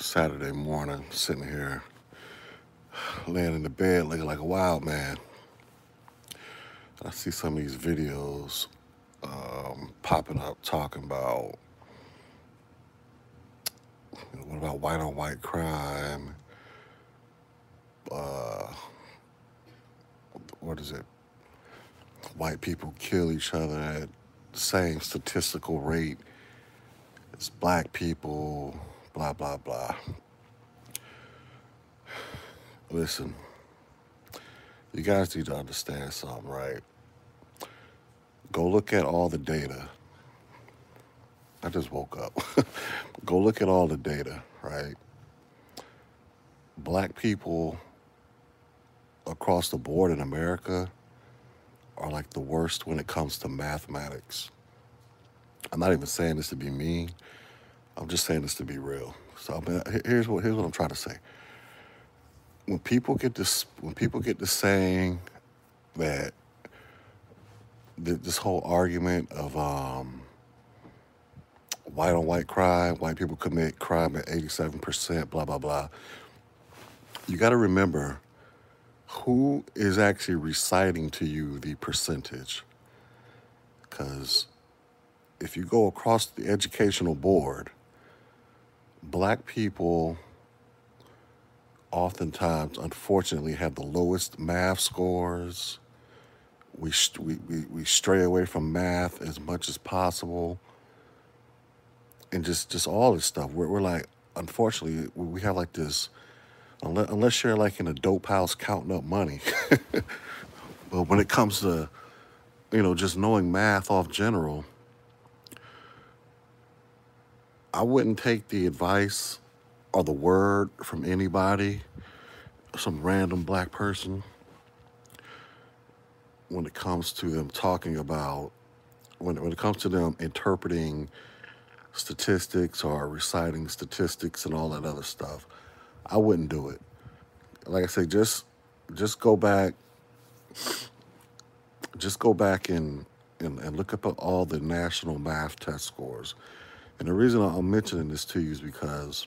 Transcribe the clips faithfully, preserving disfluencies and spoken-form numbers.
Saturday morning, sitting here, laying in the bed, looking like a wild man. I see some of these videos um, popping up talking about, you know, what about white-on-white crime? Uh, what is it? White people kill each other at the same statistical rate as black people, blah, blah, blah. Listen, you guys need to understand something, right? Go look at all the data. I just woke up. Go look at all the data, right? Black people across the board in America are like the worst when it comes to mathematics. I'm not even saying this to be mean. I'm just saying this to be real. So I mean, here's what here's what I'm trying to say. When people get this, when people get this saying that th this whole argument of um, white on white crime, white people commit crime at eighty-seven percent, blah, blah, blah. You got to remember who is actually reciting to you the percentage. Because if you go across the educational board, black people oftentimes, unfortunately, have the lowest math scores. We, we, we, we stray away from math as much as possible. And just, just all this stuff. We're, we're like, unfortunately, we have like this, unless, unless you're like in a dope house counting up money. But when it comes to, you know, just knowing math off general, I wouldn't take the advice or the word from anybody, some random black person, when it comes to them talking about, when, when it comes to them interpreting statistics or reciting statistics and all that other stuff. I wouldn't do it. Like I say, just just go back, just go back and, and, and look up at all the national math test scores. And the reason I'm mentioning this to you is because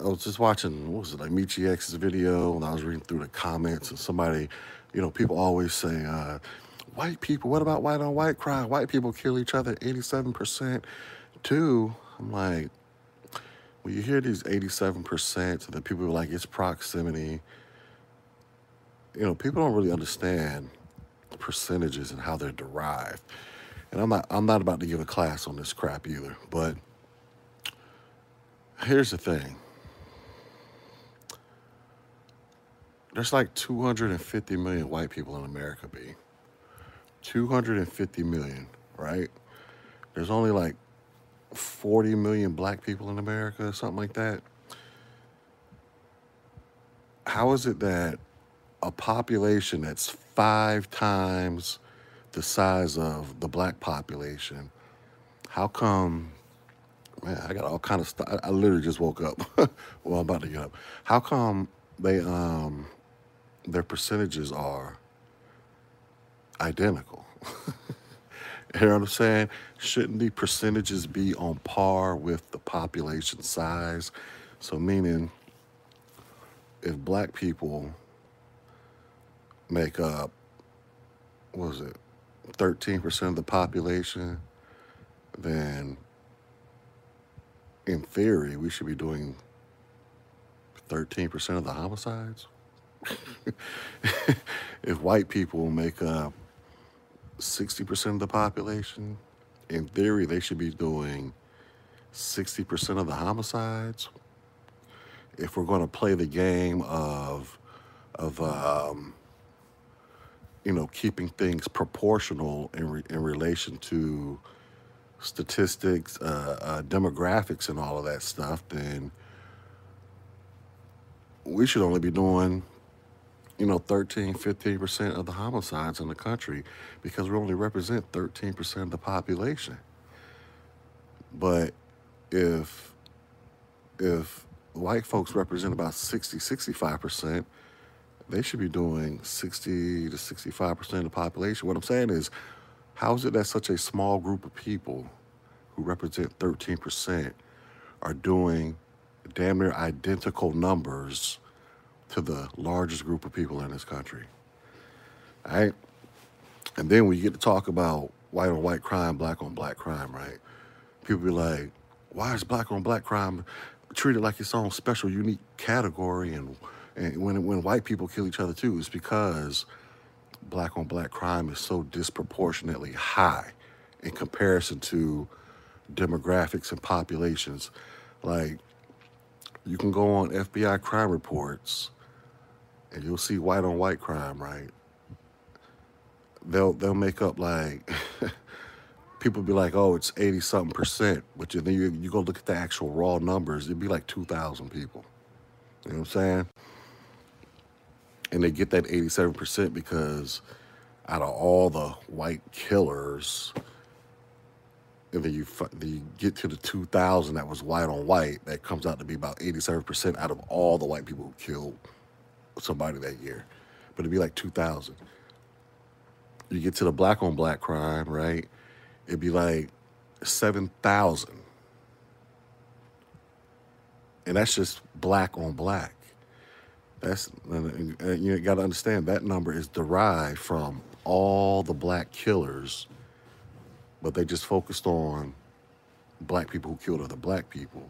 I was just watching, what was it, like Michi X's video, and I was reading through the comments, and somebody, you know, people always say, uh, white people, what about white on white crime? White people kill each other at eighty-seven percent too. I'm like, when you hear these eighty-seven percent, that people are like, it's proximity. You know, people don't really understand percentages and how they're derived. And I'm not, I'm not about to give a class on this crap either, but here's the thing. There's like two hundred fifty million white people in America, B. two hundred fifty million, right? There's only like forty million black people in America, or something like that. How is it that a population that's five times the size of the black population, how come, man, I got all kind of stuff. I literally just woke up. Well, I'm about to get up. How come they, um, their percentages are identical? You know what I'm saying? Shouldn't the percentages be on par with the population size? So meaning if black people make up, what was it, thirteen percent of the population, then in theory, we should be doing thirteen percent of the homicides. If white people make up sixty percent of the population, in theory, they should be doing sixty percent of the homicides. If we're going to play the game of, of um, you know, keeping things proportional in, re in relation to statistics, uh, uh, demographics, and all of that stuff, then we should only be doing, you know, thirteen, fifteen percent of the homicides in the country, because we only represent thirteen percent of the population. But if, if white folks represent about sixty, sixty-five percent, they should be doing sixty to sixty-five percent of the population. What I'm saying is, how is it that such a small group of people who represent thirteen percent are doing damn near identical numbers to the largest group of people in this country. All right? And then when you get to talk about white on white crime, black on black crime, right? People be like, why is black on black crime treated like its own special, unique category? And, and when, when white people kill each other too, it's because black on black crime is so disproportionately high in comparison to demographics and populations. Like, you can go on F B I crime reports and you'll see white on white crime, right? They'll, they'll make up like, people be like, oh, it's eighty something percent, but then you, you go look at the actual raw numbers, it'd be like two thousand people. You know what I'm saying? And they get that eighty-seven percent because out of all the white killers, and then you, then you get to the two thousand that was white on white, that comes out to be about eighty-seven percent out of all the white people who killed somebody that year. But it'd be like two thousand. You get to the black on black crime, right? It'd be like seven thousand. And that's just black on black. That's, and you got to understand, that number is derived from all the black killers, but they just focused on black people who killed other black people.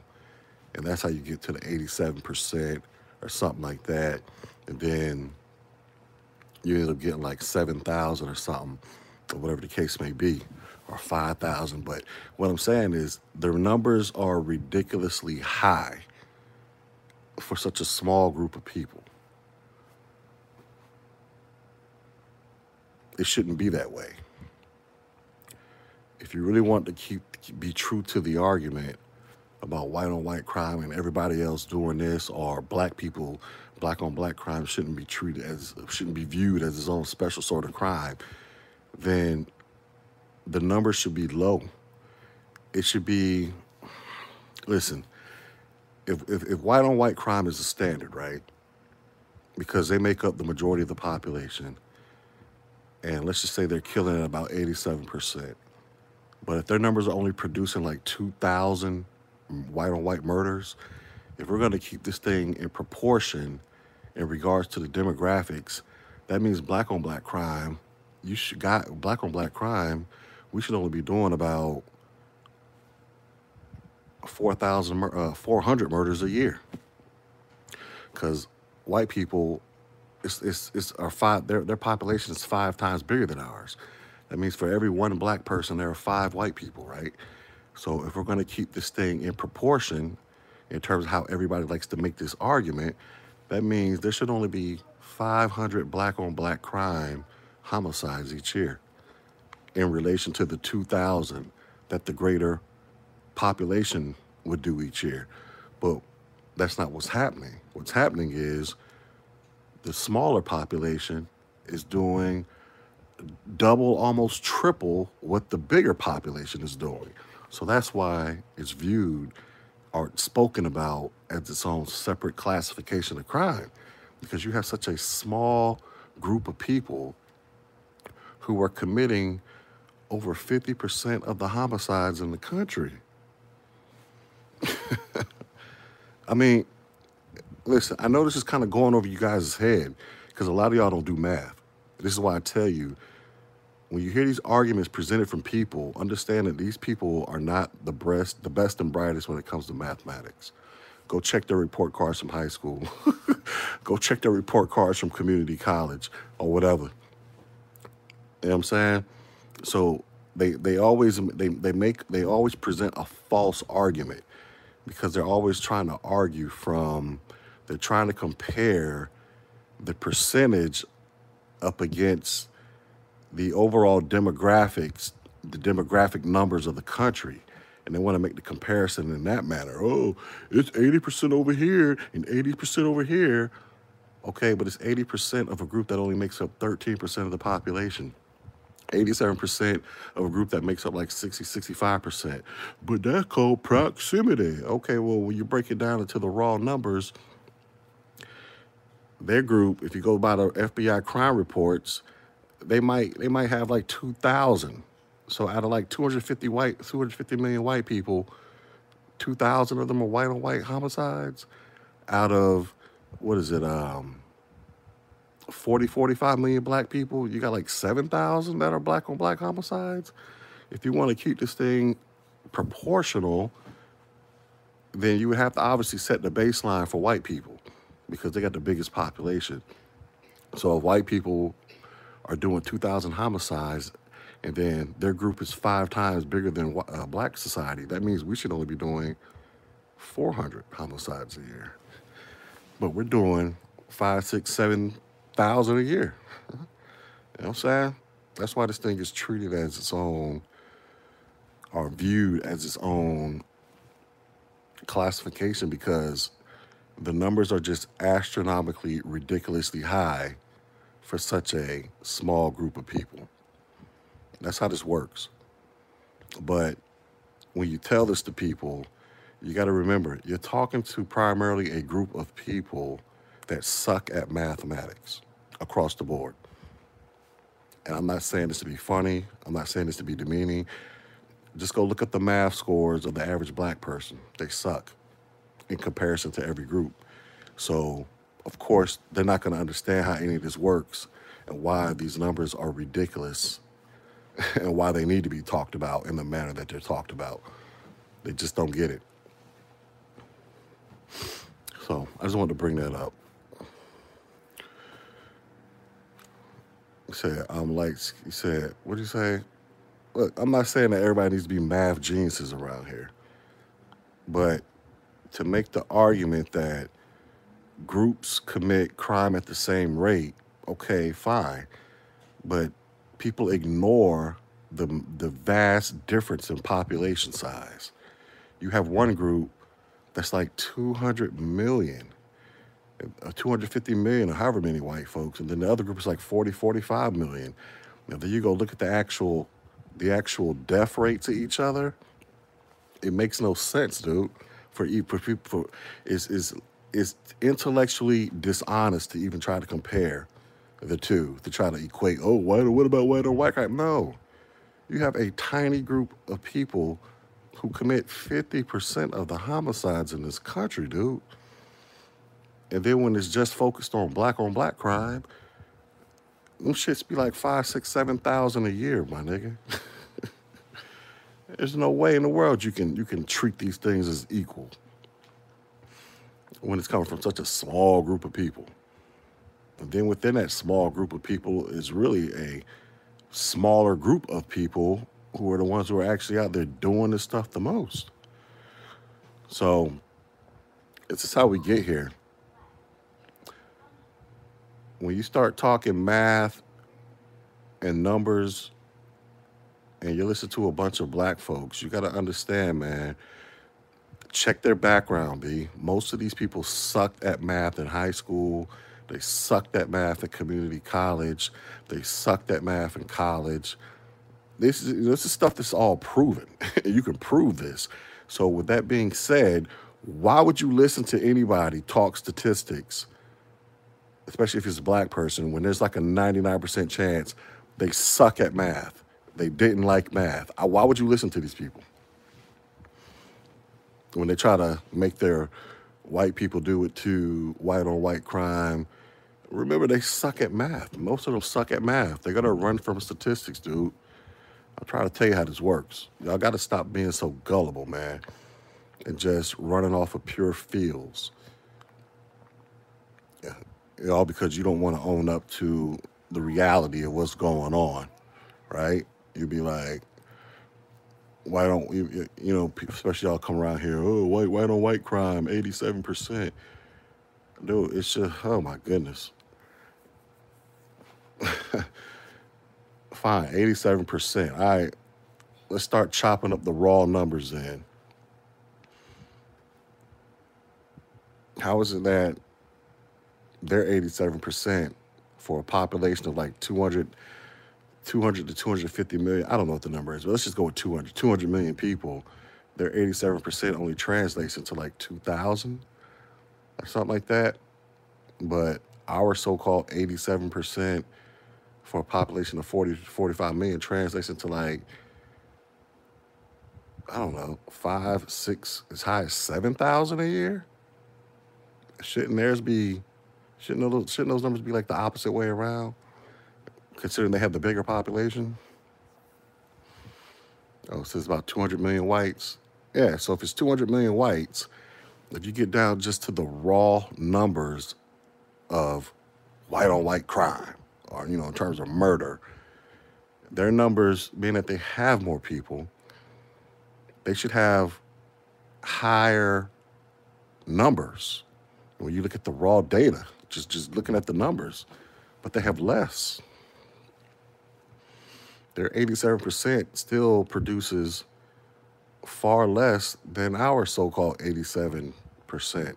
And that's how you get to the eighty-seven percent or something like that. And then you end up getting like seven thousand or something, or whatever the case may be, or five thousand. But what I'm saying is their numbers are ridiculously high for such a small group of people. It shouldn't be that way. If you really want to keep be true to the argument about white on white crime and everybody else doing this, or black people, black on black crime shouldn't be treated as, shouldn't be viewed as its own special sort of crime, then the numbers should be low. It should be, listen, If, if, if white on white crime is the standard, right, because they make up the majority of the population, and let's just say they're killing at about eighty-seven percent, but if their numbers are only producing like two thousand white on white murders, if we're going to keep this thing in proportion in regards to the demographics, that means black on black crime, you should got black on black crime, we should only be doing about four thousand, uh, four hundred murders a year, because white people, it's it's it's are five. Their their population is five times bigger than ours. That means for every one black person, there are five white people, right? So if we're going to keep this thing in proportion, in terms of how everybody likes to make this argument, that means there should only be five hundred black-on-black crime homicides each year, in relation to the two thousand that the greater population would do each year. But that's not what's happening. What's happening is the smaller population is doing double, almost triple what the bigger population is doing. So that's why it's viewed or spoken about as its own separate classification of crime, because you have such a small group of people who are committing over fifty percent of the homicides in the country. I mean, listen, I know this is kind of going over you guys' head because a lot of y'all don't do math. This is why I tell you, when you hear these arguments presented from people, understand that these people are not the best, the best and brightest when it comes to mathematics. Go check their report cards from high school. Go check their report cards from community college or whatever. You know what I'm saying? So they, they always they, they make they always present a false argument, because they're always trying to argue from, they're trying to compare the percentage up against the overall demographics, the demographic numbers of the country. And they want to make the comparison in that manner. Oh, it's eighty percent over here and eighty percent over here. Okay, but it's eighty percent of a group that only makes up thirteen percent of the population. eighty-seven percent of a group that makes up like sixty, sixty-five percent. But that's called proximity. Okay, well, when you break it down into the raw numbers, their group, if you go by the F B I crime reports, they might they might have like two thousand. So out of like two hundred fifty white, two hundred fifty million white people, two thousand of them are white on white homicides out of, what is it, um, forty, forty-five million black people. You got like seven thousand that are black on black homicides. If you want to keep this thing proportional, then you would have to obviously set the baseline for white people because they got the biggest population. So if white people are doing two thousand homicides and then their group is five times bigger than uh, black society, that means we should only be doing four hundred homicides a year. But we're doing five, six, seven thousand a year. You know what I'm saying? That's why this thing is treated as its own, or viewed as its own classification, because the numbers are just astronomically, ridiculously high for such a small group of people. That's how this works. But when you tell this to people, you got to remember, you're talking to primarily a group of people that suck at mathematics across the board. And I'm not saying this to be funny. I'm not saying this to be demeaning. Just go look at the math scores of the average black person. They suck in comparison to every group. So, of course, they're not going to understand how any of this works and why these numbers are ridiculous and why they need to be talked about in the manner that they're talked about. They just don't get it. So I just wanted to bring that up. He said, I'm like, he said, what do you say? Look, I'm not saying that everybody needs to be math geniuses around here, but to make the argument that groups commit crime at the same rate, okay, fine. But people ignore the, the vast difference in population size. You have one group that's like two hundred million, two hundred fifty million, or however many white folks. And then the other group is like forty, forty-five million. Now, then you go look at the actual, the actual death rate to each other. It makes no sense, dude. For people, for, it's, it's, it's intellectually dishonest to even try to compare the two, to try to equate, oh, white, or what about white or white guy? No. You have a tiny group of people who commit fifty percent of the homicides in this country, dude. And then when it's just focused on black on black crime, them shits be like five, six, seven thousand a year, my nigga. There's no way in the world you can you can treat these things as equal when it's coming from such a small group of people. And then within that small group of people is really a smaller group of people who are the ones who are actually out there doing this stuff the most. So this is how we get here. When you start talking math and numbers and you listen to a bunch of black folks, you got to understand, man, check their background, B. Most of these people sucked at math in high school. They sucked at math at community college. They sucked at math in college. This is, this is stuff that's all proven. You can prove this. So with that being said, why would you listen to anybody talk statistics, especially if it's a black person, when there's like a ninety-nine percent chance they suck at math? They didn't like math. Why would you listen to these people when they try to make their white people do it too, white on white crime? Remember, they suck at math. Most of them suck at math. They're going to run from statistics, dude. I'm trying to tell you how this works. Y'all got to stop being so gullible, man, and just running off of pure feels. Yeah. All because you don't want to own up to the reality of what's going on, right? You'd be like, why don't, you, you know, especially y'all come around here, oh, white, white on white crime, eighty-seven percent. Dude, it's just, oh my goodness. Fine, eighty-seven percent. All right, let's start chopping up the raw numbers then. How is it that they're eighty-seven percent for a population of like two hundred, two hundred to two hundred fifty million. I don't know what the number is, but let's just go with two hundred, two hundred million people. Their eighty-seven percent only translates into like two thousand or something like that. But our so-called eighty-seven percent for a population of forty, forty-five million translates into like I don't know, five, six, as high as seven thousand a year. Shouldn't theirs be? Shouldn't those, shouldn't those numbers be like the opposite way around? Considering they have the bigger population. Oh, so it's about two hundred million whites. Yeah, so if it's two hundred million whites, if you get down just to the raw numbers of white on white crime, or you know, in terms of murder, their numbers, being that they have more people, they should have higher numbers. When you look at the raw data, just, just looking at the numbers, but they have less. Their eighty-seven percent still produces far less than our so-called eighty-seven percent.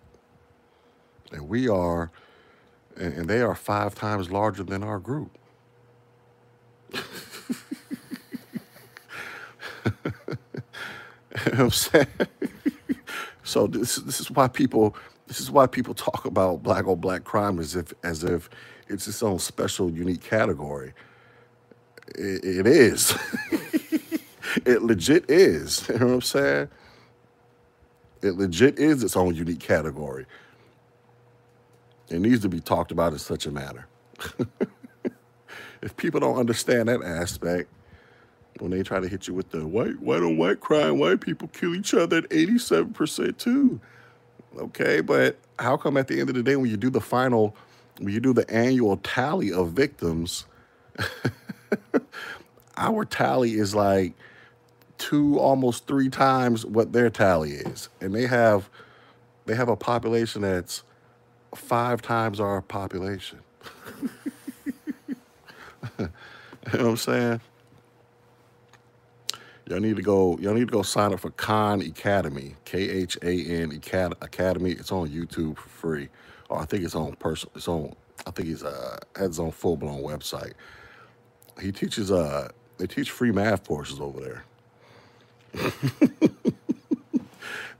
And we are, and, and they are five times larger than our group. You know what I'm saying? So this this is why people this is why people talk about black on black crime as if as if it's its own special unique category. It, it is. It legit is. You know what I'm saying? It legit is its own unique category. It needs to be talked about in such a manner. If people don't understand that aspect, when they try to hit you with the white, white on white crime, white people kill each other at eighty-seven percent too. Okay, but how come at the end of the day, when you do the final, when you do the annual tally of victims, our tally is like two, almost three times what their tally is. And they have, they have a population that's five times our population. You know what I'm saying? Y'all need to go. Y'all need to go sign up for Khan Academy, K H A N Academy. It's on YouTube for free. Or oh, I think it's on personal. It's on. I think he's uh has his own full blown website. He teaches uh they teach free math courses over there.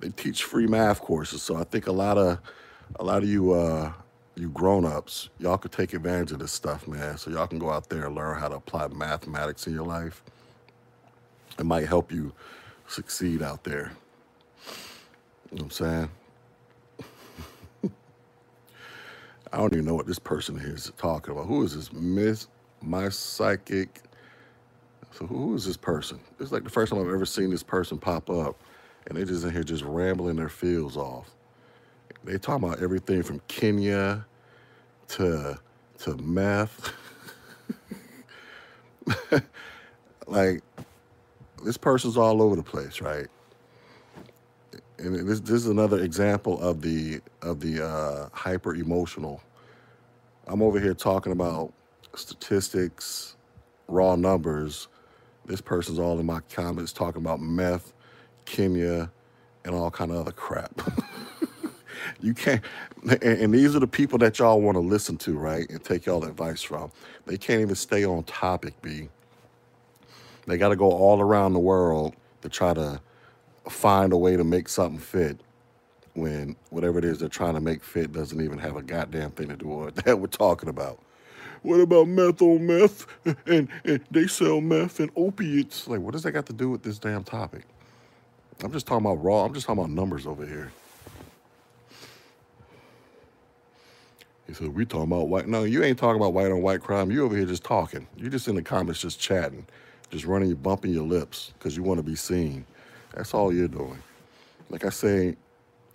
They teach free math courses, so I think a lot of a lot of you uh you grown ups, y'all could take advantage of this stuff, man. So y'all can go out there and learn how to apply mathematics in your life. It might help you succeed out there. You know what I'm saying? I don't even know what this person here is talking about. Who is this? Miss My Psychic. So who is this person? It's like the first time I've ever seen this person pop up. And they're just in here just rambling their fields off. They talking about everything from Kenya to, to meth. Like... this person's all over the place, right? And this this is another example of the of the uh, hyper emotional. I'm over here talking about statistics, raw numbers. This person's all in my comments talking about meth, Kenya, and all kind of other crap. You can't. And, and these are the people that y'all want to listen to, right? And take y'all advice from. They can't even stay on topic, B. They got to go all around the world to try to find a way to make something fit when whatever it is they're trying to make fit doesn't even have a goddamn thing to do with that we're talking about. What about meth on meth? And, and they sell meth and opiates. Like, what does that got to do with this damn topic? I'm just talking about raw. I'm just talking about numbers over here. He said, we talking about white. No, you ain't talking about white on white crime. You over here just talking. You just in the comments just chatting. Just running, bumping your lips because you want to be seen. That's all you're doing. Like I say,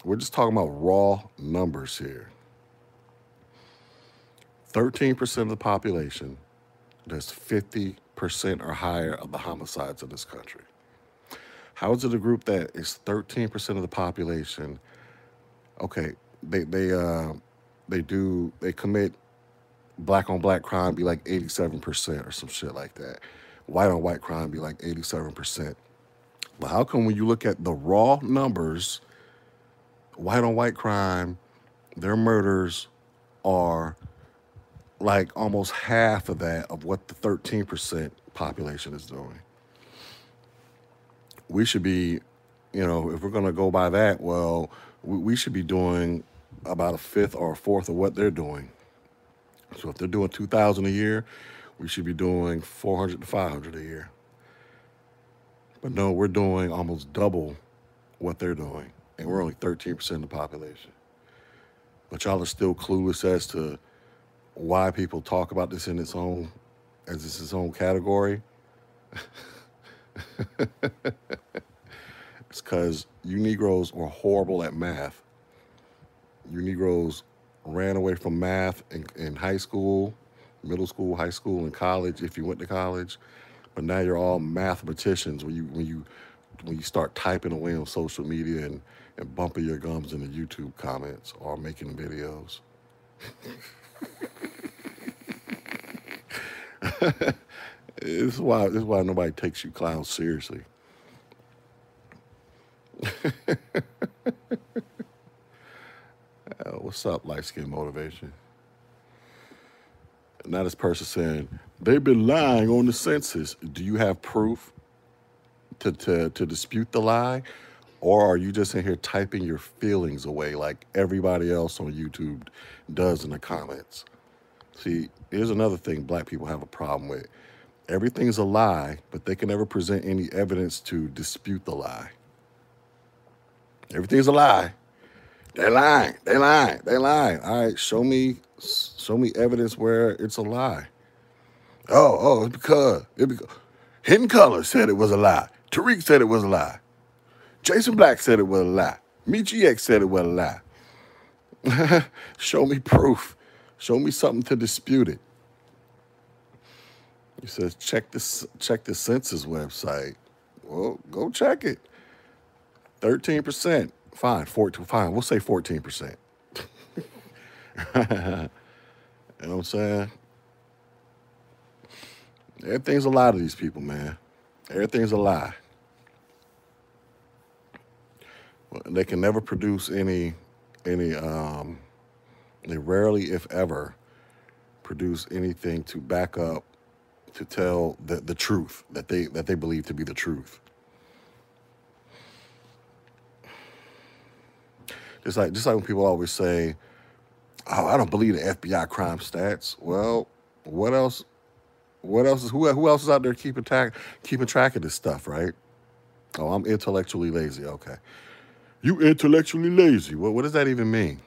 we're just talking about raw numbers here. thirteen percent of the population does fifty percent or higher of the homicides in this country. How is it a group that is thirteen percent of the population? Okay, they they uh, they do they commit black on black crime be like eighty-seven percent or some shit like that. White on white crime be like eighty-seven percent. But how come when you look at the raw numbers, white on white crime, their murders are like almost half of that of what the thirteen percent population is doing? We should be, you know, if we're going to go by that, well, we, we should be doing about a fifth or a fourth of what they're doing. So if they're doing two thousand a year, we should be doing four hundred to five hundred a year. But no, we're doing almost double what they're doing, and we're only thirteen percent of the population. But y'all are still clueless as to why people talk about this in its own, as it's its own category. It's because you Negroes are horrible at math. You Negroes ran away from math in, in high school, middle school, high school, and college, if you went to college. But now you're all mathematicians when you when you when you start typing away on social media and, and bumping your gums in the YouTube comments or making videos. This is why this is why nobody takes you clowns seriously. Uh, what's up, light skin motivation? And now this person saying they've been lying on the census. Do you have proof to to to dispute the lie, or are you just in here typing your feelings away like everybody else on YouTube does in the comments? See, here's another thing black people have a problem with. Everything's a lie, but they can never present any evidence to dispute the lie. Everything's a lie. They're lying. They're lying. They're lying. All right, show me, show me evidence where it's a lie. Oh, oh, it's because, it because Hidden Color said it was a lie. Tariq said it was a lie. Jason Black said it was a lie. Michi X said it was a lie. Show me proof. Show me something to dispute it. He says, check this, check the census website. Well, go check it. thirteen percent. Fine, fourteen, fine. We'll say fourteen percent. You know what I'm saying? Everything's a lie to these people, man. Everything's a lie. Well, they can never produce any, any, um, they rarely, if ever, produce anything to back up, to tell the, the truth that they, that they believe to be the truth. Just like, just like when people always say, oh, I don't believe the F B I crime stats. Well, what else? What else is, who, who else is out there keeping track, keeping track of this stuff, right? Oh, I'm intellectually lazy. Okay. You intellectually lazy. What, what does that even mean?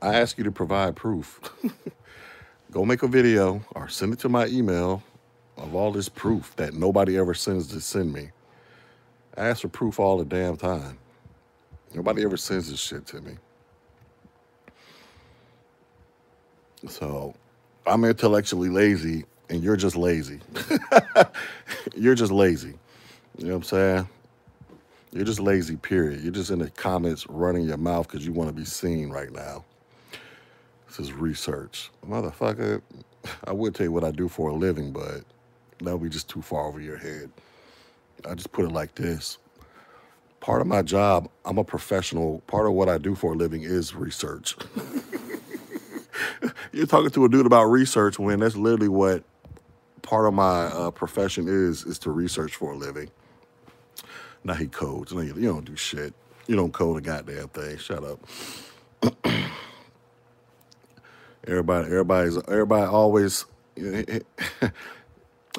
I ask you to provide proof. Go make a video or send it to my email of all this proof that nobody ever sends to send me. I ask for proof all the damn time. Nobody ever sends this shit to me. So I'm intellectually lazy, and you're just lazy. You're just lazy. You know what I'm saying? You're just lazy, period. You're just in the comments running your mouth because you want to be seen right now. This is research. Motherfucker, I would tell you what I do for a living, but that would be just too far over your head. I just put it like this. Part of my job, I'm a professional. Part of what I do for a living is research. You're talking to a dude about research when that's literally what part of my uh, profession is, is to research for a living. Now he codes. Now you, you don't do shit. You don't code a goddamn thing. Shut up. Everybody, everybody's, everybody always, I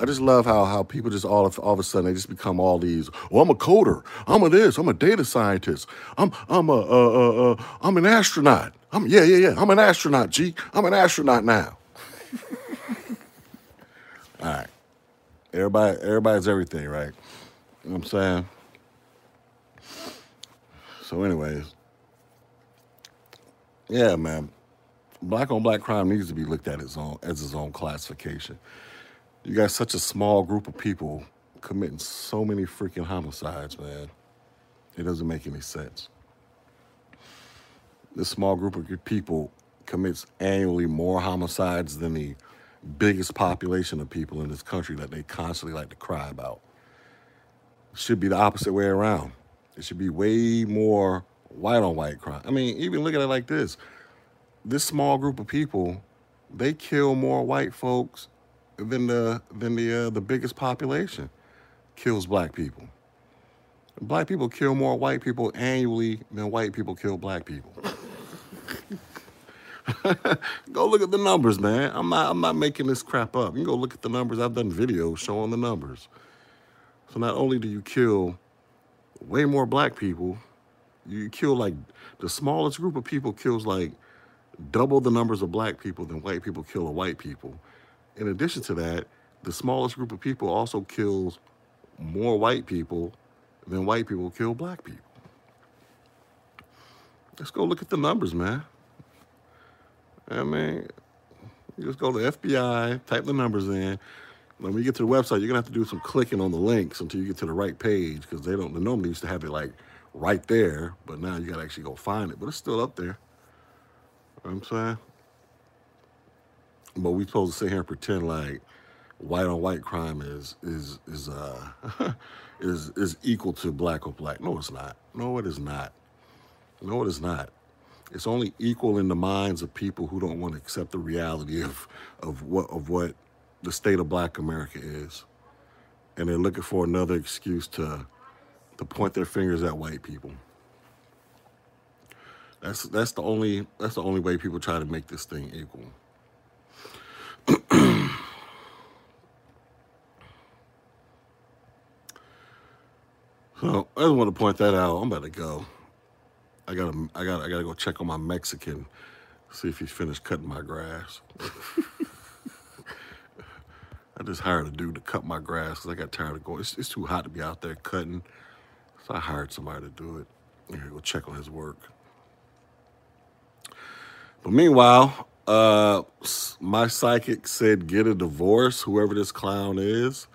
just love how, how people just all of, all of a sudden, they just become all these, well, I'm a coder, I'm a this, I'm a data scientist, I'm, I'm a, uh, uh, uh, I'm an astronaut, I'm, yeah, yeah, yeah, I'm an astronaut, G, I'm an astronaut now. All right, everybody, everybody's everything, right? You know what I'm saying? So anyways, yeah, man. Black on black crime needs to be looked at as, own, as its own classification. You got such a small group of people committing so many freaking homicides, man. It doesn't make any sense. This small group of people commits annually more homicides than the biggest population of people in this country that they constantly like to cry about. It should be the opposite way around. It should be way more white on white crime. I mean, even look at it like this. This small group of people, they kill more white folks than the than the uh, the biggest population kills black people. Black people kill more white people annually than white people kill black people. Go look at the numbers, man. I'm not I'm not making this crap up. You can go look at the numbers. I've done videos showing the numbers. So not only do you kill way more black people, you kill like the smallest group of people kills like double the numbers of black people than white people kill of white people. In addition to that, the smallest group of people also kills more white people than white people kill black people. Let's go look at the numbers, man. I mean, you just go to the F B I, type the numbers in. When you get to the website, you're gonna have to do some clicking on the links until you get to the right page, because they don't, they normally used to have it like right there, but now you gotta actually go find it, but it's still up there. You know what I'm saying? But we supposed to sit here and pretend like white on white crime is is is uh is is equal to black on black. No, it's not. No, it is not. No, it is not. It's only equal in the minds of people who don't want to accept the reality of of what of what the state of black America is. And they're looking for another excuse to to point their fingers at white people. That's that's the only that's the only way people try to make this thing equal. So I just want to point that out. I'm about to go. I gotta I gotta I gotta go check on my Mexican, see if he's finished cutting my grass. I just hired a dude to cut my grass because I got tired of going. It's, it's too hot to be out there cutting. So I hired somebody to do it. I'm gonna go check on his work. But meanwhile, uh, my psychic said, get a divorce, whoever this clown is.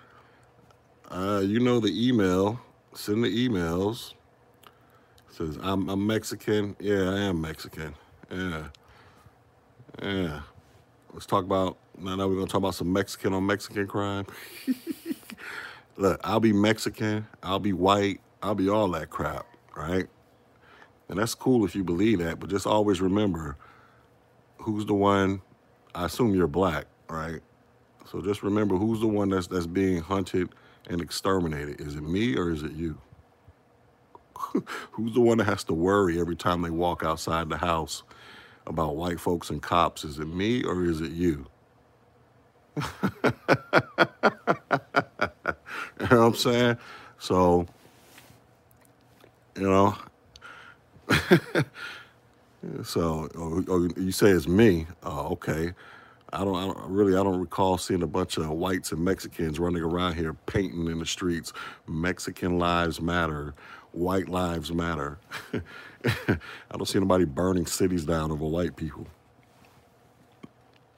Uh, you know the email. Send the emails. It says, I'm, I'm Mexican. Yeah, I am Mexican. Yeah. Yeah. Let's talk about, now we're going to talk about some Mexican on Mexican crime. Look, I'll be Mexican. I'll be white. I'll be all that crap, right? And that's cool if you believe that, but just always remember, who's the one? I assume you're black, right? So just remember, who's the one that's that's being hunted and exterminated? Is it me or is it you? Who's the one that has to worry every time they walk outside the house about white folks and cops? Is it me or is it you? You know what I'm saying? So, you know, so, or, or you say it's me. Oh, okay. I don't, I don't really, I don't recall seeing a bunch of whites and Mexicans running around here painting in the streets. Mexican lives matter. White lives matter. I don't see anybody burning cities down over white people.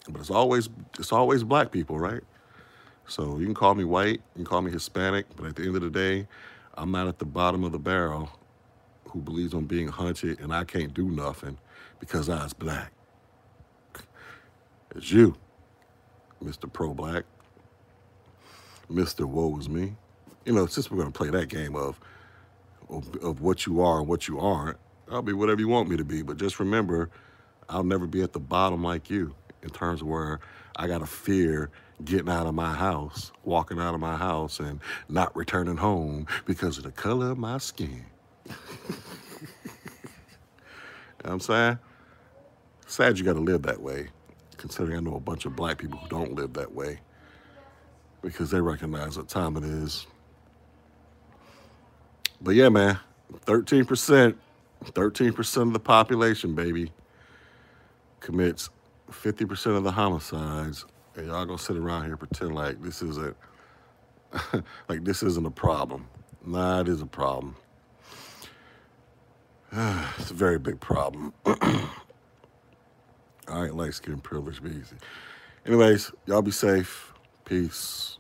But it's always, it's always black people, right? So you can call me white, you can call me Hispanic, but at the end of the day, I'm not at the bottom of the barrel who believes I'm being hunted and I can't do nothing because I was black. It's you, Mister Pro-Black, Mister Woe is me. You know, since we're gonna play that game of, of, of what you are and what you aren't, I'll be whatever you want me to be, but just remember, I'll never be at the bottom like you in terms of where I gotta fear getting out of my house, walking out of my house and not returning home because of the color of my skin. You know what I'm saying? Sad you gotta live that way, considering I know a bunch of black people who don't live that way because they recognize what time it is. But yeah, man, thirteen percent, thirteen percent of the population, baby, commits fifty percent of the homicides, and y'all gonna sit around here and pretend like this isn't like this isn't a problem. Nah, it is a problem. It's a very big problem. All right, light skin privilege be easy. Anyways, y'all be safe. Peace.